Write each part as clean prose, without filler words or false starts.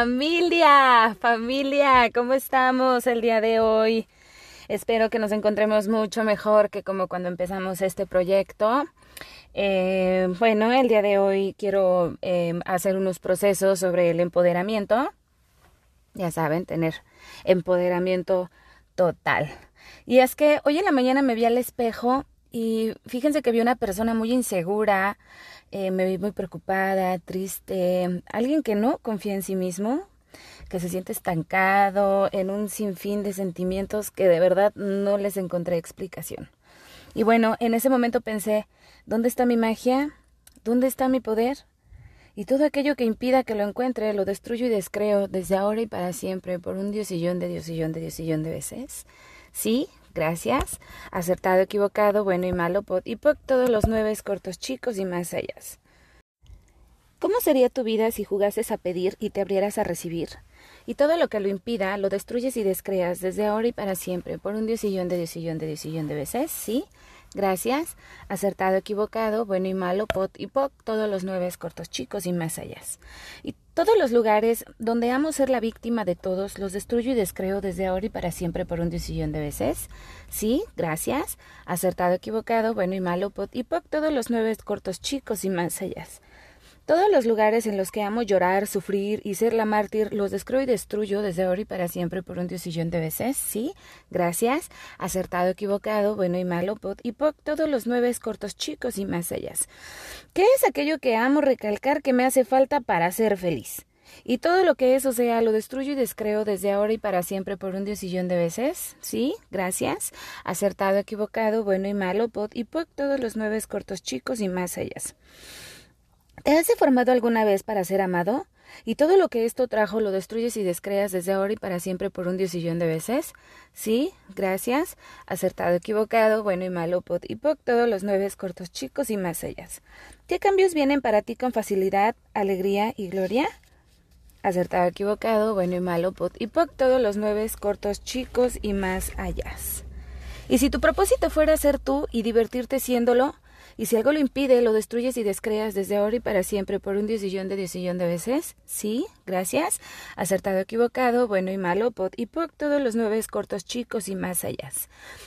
Familia, ¿cómo estamos el día de hoy? Espero que nos encontremos mucho mejor que como cuando empezamos este proyecto. Bueno, el día de hoy quiero hacer unos procesos sobre el empoderamiento. Ya saben, tener empoderamiento total. Y es que hoy en la mañana me vi al espejo y fíjense que vi una persona muy insegura, me vi muy preocupada, triste, alguien que no confía en sí mismo, que se siente estancado en un sinfín de sentimientos que de verdad no les encontré explicación. Y bueno, en ese momento pensé, ¿dónde está mi magia? ¿Dónde está mi poder? Y todo aquello que impida que lo encuentre, lo destruyo y descreo desde ahora y para siempre por un diosillón de veces. Sí, gracias. Acertado, equivocado, bueno y malo, pot y poc, todos los 9 cortos, chicos y más allá. ¿Cómo sería tu vida si jugases a pedir y te abrieras a recibir? Y todo lo que lo impida, lo destruyes y descreas desde ahora y para siempre por un diosillón de veces. Sí, gracias, acertado, equivocado, bueno y malo, pot y poc, todos los 9 cortos, chicos y más allá. Y todos los lugares donde amo ser la víctima de todos, los destruyo y descreo desde ahora y para siempre por un diosillón de veces. Sí, gracias, acertado, equivocado, bueno y malo, pot y poc, todos los 9 cortos, chicos y más allá. Todos los lugares en los que amo llorar, sufrir y ser la mártir, los descreo y destruyo desde ahora y para siempre por un diosillón de veces. Sí, gracias, acertado, equivocado, bueno y malo, pot y poc, todos los 9 cortos, chicos y más allá. ¿Qué es aquello que amo recalcar que me hace falta para ser feliz? Y todo lo que eso sea, lo destruyo y descreo desde ahora y para siempre por un diosillón de veces. Sí, gracias, acertado, equivocado, bueno y malo, pot y poc, todos los 9 cortos, chicos y más allá. ¿Te has formado alguna vez para ser amado? ¿Y todo lo que esto trajo lo destruyes y descreas desde ahora y para siempre por un diosillón de veces? Sí, gracias, acertado, equivocado, bueno y malo, pot y poc, todos los 9 cortos, chicos y más allá. ¿Qué cambios vienen para ti con facilidad, alegría y gloria? Acertado, equivocado, bueno y malo, pot y poc, todos los 9 cortos, chicos y más allá. Y si tu propósito fuera ser tú y divertirte siéndolo, y si algo lo impide, lo destruyes y descreas desde ahora y para siempre por un diosillón de veces. Sí, gracias, acertado, equivocado, bueno y malo, pot y poc, todos los 9 cortos, chicos y más allá.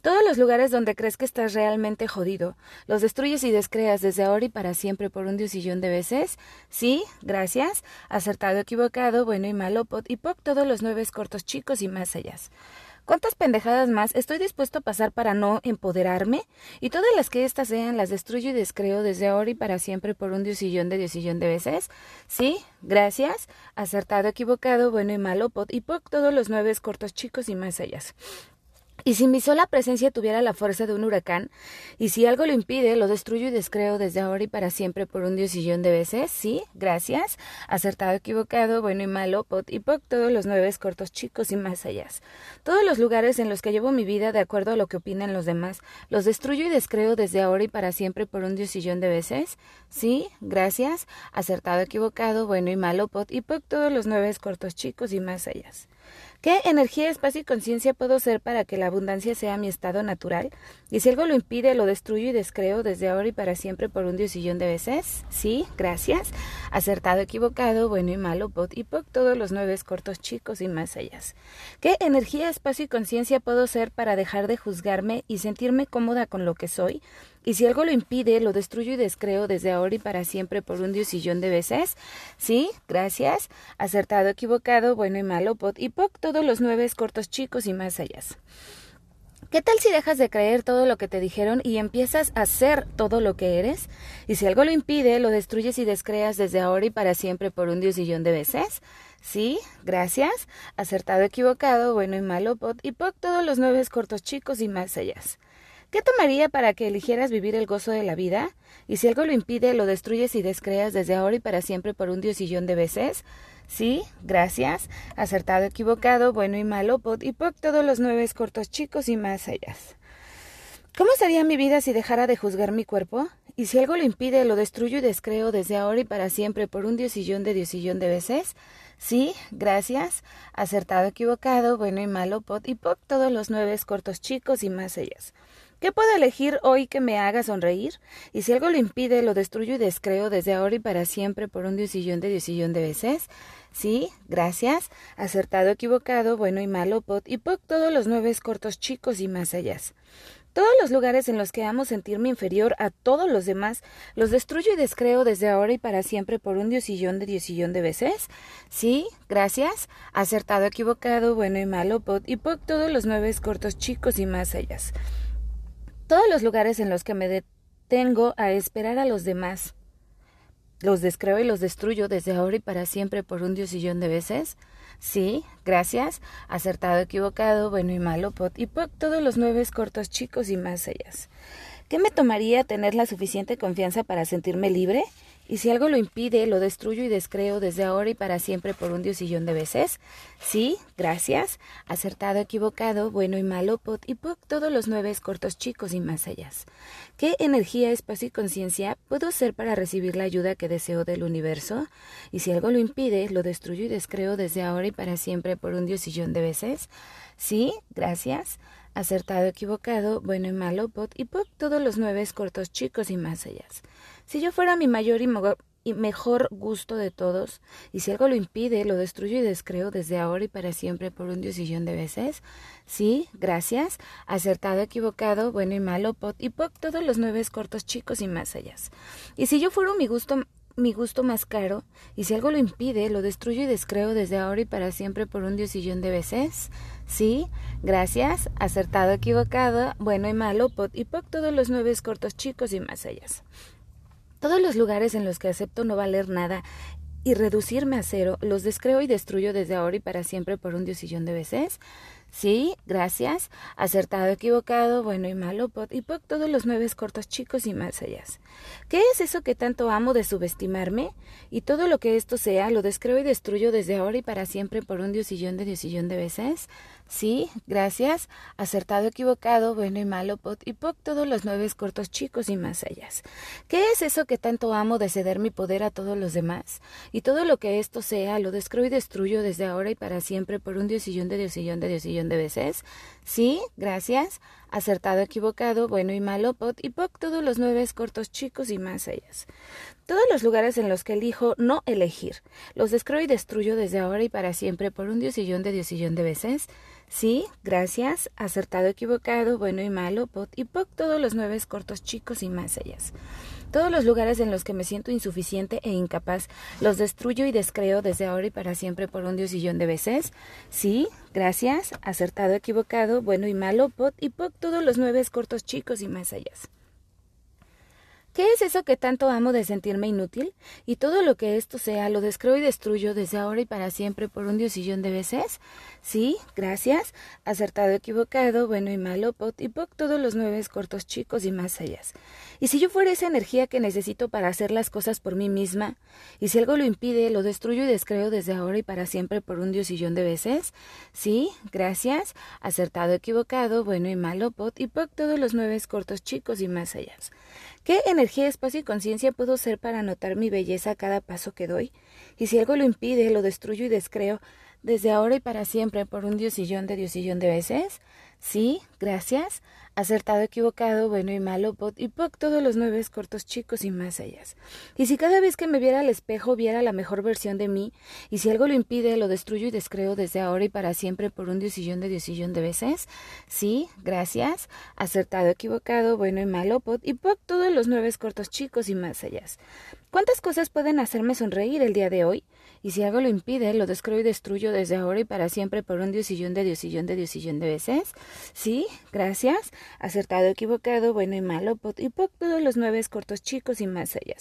Todos los lugares donde crees que estás realmente jodido, los destruyes y descreas desde ahora y para siempre por un diosillón de veces. Sí, gracias, acertado, equivocado, bueno y malo, pot y poc, todos los 9 cortos, chicos y más allá. ¿Cuántas pendejadas más estoy dispuesto a pasar para no empoderarme? Y todas las que estas sean, las destruyo y descreo desde ahora y para siempre por un diosillón de veces. Sí, gracias, acertado, equivocado, bueno y malo, pot y poc, todos los 9 cortos, chicos y más allá. Y si mi sola presencia tuviera la fuerza de un huracán, y si algo lo impide, lo destruyo y descreo desde ahora y para siempre por un diosillón de veces. Sí, gracias, acertado, equivocado, bueno y malo, pot y poc, todos los 9 cortos, chicos y más allá. Todos los lugares en los que llevo mi vida de acuerdo a lo que opinan los demás, los destruyo y descreo desde ahora y para siempre por un diosillón de veces. Sí, gracias, acertado, equivocado, bueno y malo, pot y poc, todos los 9 cortos, chicos y más allá. ¿Qué energía, espacio y conciencia puedo ser para que la abundancia sea mi estado natural? Y si algo lo impide, lo destruyo y descreo desde ahora y para siempre por un diosillón de veces. Sí, gracias, acertado, equivocado, bueno y malo, pot y poc, todos los 9 cortos, chicos y más allá. ¿Qué energía, espacio y conciencia puedo ser para dejar de juzgarme y sentirme cómoda con lo que soy? Y si algo lo impide, lo destruyo y descreo desde ahora y para siempre por un diosillón de veces. Sí, gracias, acertado, equivocado, bueno y malo, pot y poc, todos los 9 cortos, chicos y más allá. ¿Qué tal si dejas de creer todo lo que te dijeron y empiezas a ser todo lo que eres? Y si algo lo impide, lo destruyes y descreas desde ahora y para siempre por un diosillón de veces. Sí, gracias, acertado, equivocado, bueno y malo, pot y poc, todos los 9 cortos, chicos y más allá. ¿Qué tomaría para que eligieras vivir el gozo de la vida? Y si algo lo impide, lo destruyes y descreas desde ahora y para siempre por un diosillón de veces. Sí, gracias, acertado, equivocado, bueno y malo, pot y poc, todos los 9 cortos, chicos y más allá. ¿Cómo sería mi vida si dejara de juzgar mi cuerpo? Y si algo lo impide, lo destruyo y descreo desde ahora y para siempre por un diosillón de veces. Sí, gracias, acertado, equivocado, bueno y malo, pot y poc, todos los 9 cortos, chicos y más allá. ¿Qué puedo elegir hoy que me haga sonreír? Y si algo lo impide, lo destruyo y descreo desde ahora y para siempre por un diosillón de veces. Sí, gracias. Acertado, equivocado, bueno y malo, pot y poc, todos los 9 cortos, chicos y más allá. Todos los lugares en los que amo sentirme inferior a todos los demás, los destruyo y descreo desde ahora y para siempre por un diosillón de veces. Sí, gracias. Acertado, equivocado, bueno y malo, pot y poc, todos los 9 cortos, chicos y más allá. Todos los lugares en los que me detengo a esperar a los demás, los descreo y los destruyo desde ahora y para siempre por un diosillón de veces. Sí, gracias. Acertado, equivocado, bueno y malo, pot y poc, todos los 9 cortos, chicos y más allá. ¿Qué me tomaría tener la suficiente confianza para sentirme libre? Y si algo lo impide, lo destruyo y descreo desde ahora y para siempre por un diosillón de veces. Sí, gracias. Acertado, equivocado, bueno y malo, pot y poc, todos los 9 cortos, chicos y más allá. ¿Qué energía, espacio y conciencia puedo ser para recibir la ayuda que deseo del universo? Y si algo lo impide, lo destruyo y descreo desde ahora y para siempre por un diosillón de veces. Sí, gracias. Acertado, equivocado, bueno y malo, pot y poc, todos los 9 cortos, chicos y más allá. Si yo fuera mi mayor y mejor gusto de todos, y si algo lo impide, lo destruyo y descreo desde ahora y para siempre por un diosillón de veces. Sí, gracias. Acertado, equivocado, bueno y malo, pot y poc, todos los 9 cortos, chicos y más allá. Y si yo fuera mi gusto más caro, y si algo lo impide, lo destruyo y descreo desde ahora y para siempre por un diosillón de veces. Sí, gracias. Acertado, equivocado, bueno y malo, pot y poc, todos los 9 cortos, chicos y más allá. Todos los lugares en los que acepto no valer nada y reducirme a 0, los descreo y destruyo desde ahora y para siempre por un diosillón de veces. Sí, gracias. Acertado, equivocado, bueno y malo, pot y poc, todos los 9 cortos, chicos y más allá. ¿Qué es eso que tanto amo de subestimarme? Y todo lo que esto sea, lo descreo y destruyo desde ahora y para siempre por un diosillón de veces. Sí, gracias. Acertado, equivocado, bueno y malo, pot y poc, todos los 9 cortos, chicos y más allá. ¿Qué es eso que tanto amo de ceder mi poder a todos los demás? Y todo lo que esto sea, lo descreo y destruyo desde ahora y para siempre por un diosillón de veces. Sí, gracias. Acertado, equivocado, bueno y malo, pot y poc, todos los 9 cortos, chicos y más allá. Todos los lugares en los que elijo no elegir, los descreo y destruyo desde ahora y para siempre por un diosillón de veces. Sí, gracias. Acertado, equivocado, bueno y malo, pot y poc, todos los 9 cortos, chicos y más allá. Todos los lugares en los que me siento insuficiente e incapaz, los destruyo y descreo desde ahora y para siempre por un diosillón de veces. Sí, gracias. Acertado, equivocado, bueno y malo, pot y poc, todos los 9 cortos, chicos y más allá. ¿Qué es eso que tanto amo de sentirme inútil? Y todo lo que esto sea, lo descreo y destruyo desde ahora y para siempre por un diosillón de veces. Sí, gracias. Acertado, equivocado, bueno y malo, pot y poc, todos los 9 cortos, chicos y más allá. Y si yo fuera esa energía que necesito para hacer las cosas por mí misma, y si algo lo impide, lo destruyo y descreo desde ahora y para siempre por un diosillón de veces. Sí, gracias. Acertado, equivocado, bueno y malo, pot y poc, todos los 9 cortos, chicos y más allá. ¿Qué energía, espacio y conciencia puedo ser para notar mi belleza a cada paso que doy? Y si algo lo impide, lo destruyo y descreo desde ahora y para siempre por un diosillón de veces. Sí, gracias. Acertado, equivocado, bueno y malo, pot y poc, todos los 9 cortos, chicos y más allá. Y si cada vez que me viera al espejo viera la mejor versión de mí, y si algo lo impide, lo destruyo y descreo desde ahora y para siempre por un diosillón de veces. Sí, gracias. Acertado, equivocado, bueno y malo, pot y poc, todos los 9 cortos, chicos y más allá. ¿Cuántas cosas pueden hacerme sonreír el día de hoy? Y si algo lo impide, lo descreo y destruyo desde ahora y para siempre por un diosillón de veces. Sí, gracias. Acertado, equivocado, bueno y malo, pot y poc, todos los 9 cortos, chicos y más allá.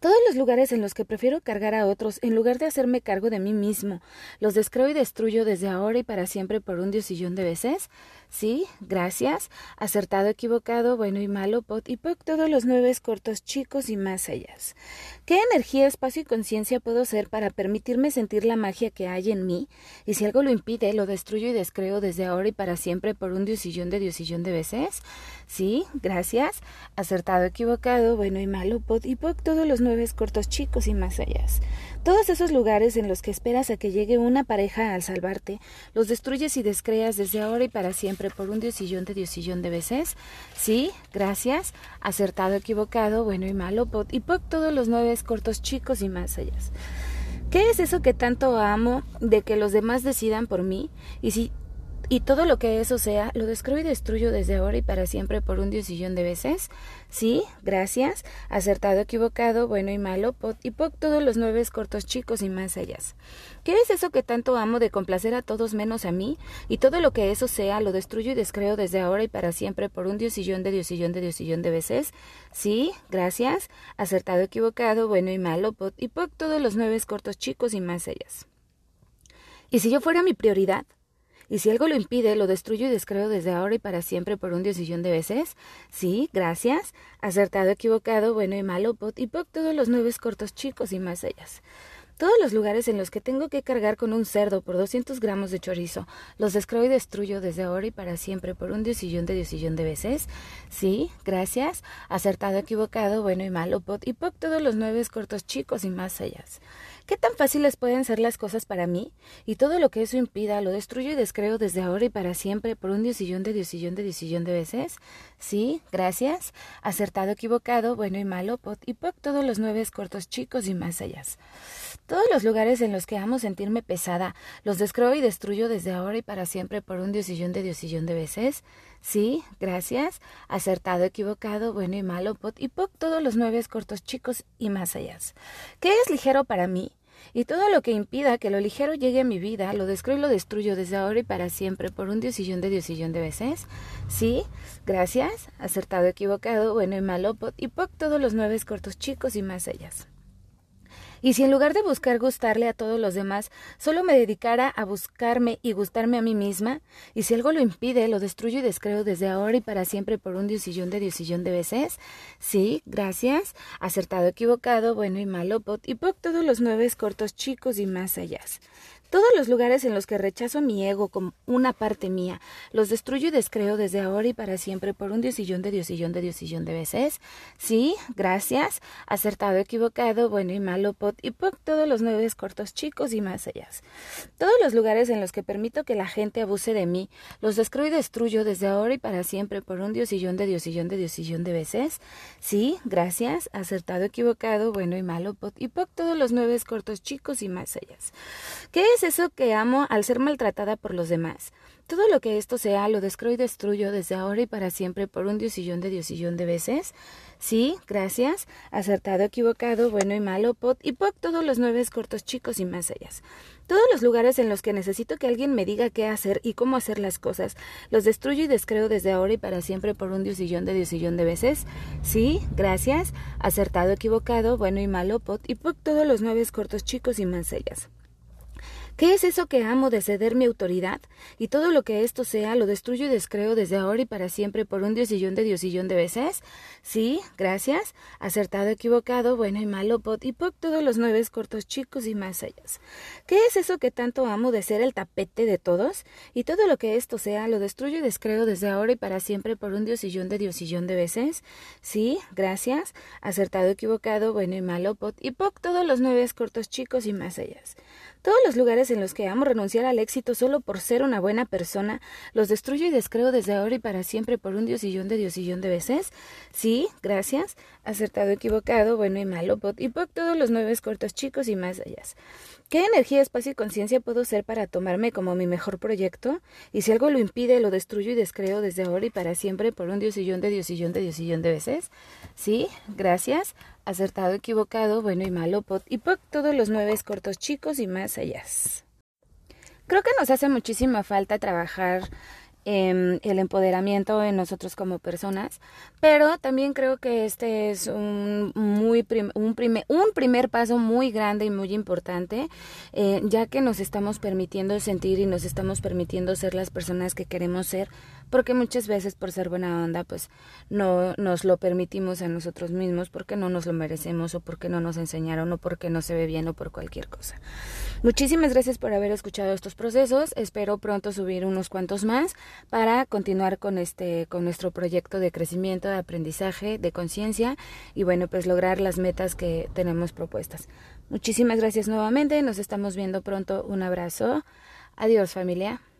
Todos los lugares en los que prefiero cargar a otros en lugar de hacerme cargo de mí mismo, los descreo y destruyo desde ahora y para siempre por un diosillón de veces. Sí, gracias. Acertado, equivocado, bueno y malo, pot y poc, todos los 9 cortos, chicos y más allá. ¿Qué energía, espacio y conciencia puedo ser para permitirme sentir la magia que hay en mí? Y si algo lo impide, lo destruyo y descreo desde ahora y para siempre por un diosillón de veces. Sí, gracias. Acertado, equivocado, bueno y malo, pot y poc, todos los 9 nueves, Cortos Chicos y más allá. Todos esos lugares en los que esperas a que llegue una pareja al salvarte, los destruyes y descreas desde ahora y para siempre por un diosillón de veces. Sí, gracias, acertado, equivocado, bueno y malo, y por todos los nueves, Cortos Chicos y más allá. ¿Qué es eso que tanto amo de que los demás decidan por mí? Y todo lo que eso sea, lo descreo y destruyo desde ahora y para siempre por un diosillón de veces. Sí, gracias, acertado, equivocado, bueno y malo, y todos los nueves, Cortos Chicos y más allá. ¿Qué es eso que tanto amo de complacer a todos menos a mí? Y todo lo que eso sea, lo destruyo y descreo desde ahora y para siempre por un diosillón de veces. Sí, gracias, acertado, equivocado, bueno y malo, y todos los nueves, Cortos Chicos y más allá. ¿Y si yo fuera mi prioridad? Y si algo lo impide, lo destruyo y descreo desde ahora y para siempre por un diosillón de veces. Sí, gracias, acertado, equivocado, bueno y malo, y por todos los nueves, Cortos Chicos y más allá. Todos los lugares en los que tengo que cargar con un cerdo por 200 gramos de chorizo, los descreo y destruyo desde ahora y para siempre por un diosillón de veces. Sí, gracias, acertado, equivocado, bueno y malo, y por todos los nueves, Cortos Chicos y más allá. ¿Qué tan fáciles pueden ser las cosas para mí? Y todo lo que eso impida, lo destruyo y descreo desde ahora y para siempre por un diosillón de veces. Sí, gracias, acertado, equivocado, bueno y malo, y por todos los nueves, Cortos Chicos y más allá. Todos los lugares en los que amo sentirme pesada, los descreo y destruyo desde ahora y para siempre por un diosillón de veces. Sí, gracias, acertado, equivocado, bueno y malo, y por todos los nueves, Cortos Chicos y más allá. ¿Qué es ligero para mí? Y todo lo que impida que lo ligero llegue a mi vida, lo descreo y lo destruyo desde ahora y para siempre por un diosillón de veces. Sí, gracias, acertado, equivocado, bueno y malo, y por todos los nueves, Cortos Chicos y más allá. Y si en lugar de buscar gustarle a todos los demás, solo me dedicara a buscarme y gustarme a mí misma, y si algo lo impide, lo destruyo y descreo desde ahora y para siempre por un diosillón de veces. Sí, gracias, acertado, equivocado, bueno y malo, y por todos los nueves, Cortos Chicos y más allá. Todos los lugares en los que rechazo mi ego como una parte mía, los destruyo y descreo desde ahora y para siempre por un diosillón de veces. Sí, gracias, acertado, equivocado, bueno y malo, y por todos los nueves, Cortos Chicos y más allá. Todos los lugares en los que permito que la gente abuse de mí, los descreo y destruyo desde ahora y para siempre por un diosillón de veces. Sí, gracias, acertado, equivocado, bueno y malo, y por todos los nueves, Cortos Chicos y más allá. ¿Qué es eso que amo al ser maltratada por los demás? Todo lo que esto sea, lo descreo y destruyo desde ahora y para siempre por un diosillón de veces. Sí, gracias, acertado, equivocado, bueno y malo, y por todos los nueves, Cortos Chicos y más allá. Todos los lugares en los que necesito que alguien me diga qué hacer y cómo hacer las cosas, los destruyo y descreo desde ahora y para siempre por un diosillón de veces. Sí, gracias, acertado, equivocado, bueno y malo, y por todos los nueves, Cortos Chicos y más allá. ¿Qué es eso que amo de ceder mi autoridad? Y todo lo que esto sea, lo destruyo y descreo desde ahora y para siempre por un diosillón de veces. Sí, gracias, acertado, equivocado, bueno y malo, y por todos los nueves, Cortos Chicos y más allá. ¿Qué es eso que tanto amo de ser el tapete de todos? Y todo lo que esto sea, lo destruyo y descreo desde ahora y para siempre por un diosillón de veces. Sí, gracias, acertado, equivocado, bueno y malo, y por todos los nueves, Cortos Chicos y más allá. Todos los lugares en los que amo renunciar al éxito solo por ser una buena persona, los destruyo y descreo desde ahora y para siempre por un diosillón de veces. Sí, gracias, acertado, equivocado, bueno y malo, y por todos los nueves, Cortos Chicos y más allá. ¿Qué energía, espacio y conciencia puedo ser para tomarme como mi mejor proyecto? Y si algo lo impide, lo destruyo y descreo desde ahora y para siempre por un diosillón de veces. Sí, gracias, acertado, equivocado, bueno y malo, y por todos los nueves, Cortos Chicos y más allá. Creo que nos hace muchísima falta trabajar el empoderamiento en nosotros como personas, pero también creo que este es un primer paso muy grande y muy importante, ya que nos estamos permitiendo sentir y nos estamos permitiendo ser las personas que queremos ser porque muchas veces por ser buena onda pues no nos lo permitimos a nosotros mismos porque no nos lo merecemos o porque no nos enseñaron o porque no se ve bien o por cualquier cosa. Muchísimas gracias por haber escuchado estos procesos, espero pronto subir unos cuantos más para continuar con nuestro proyecto de crecimiento, de aprendizaje, de conciencia y bueno pues lograr las metas que tenemos propuestas. Muchísimas gracias nuevamente, nos estamos viendo pronto, un abrazo, adiós familia.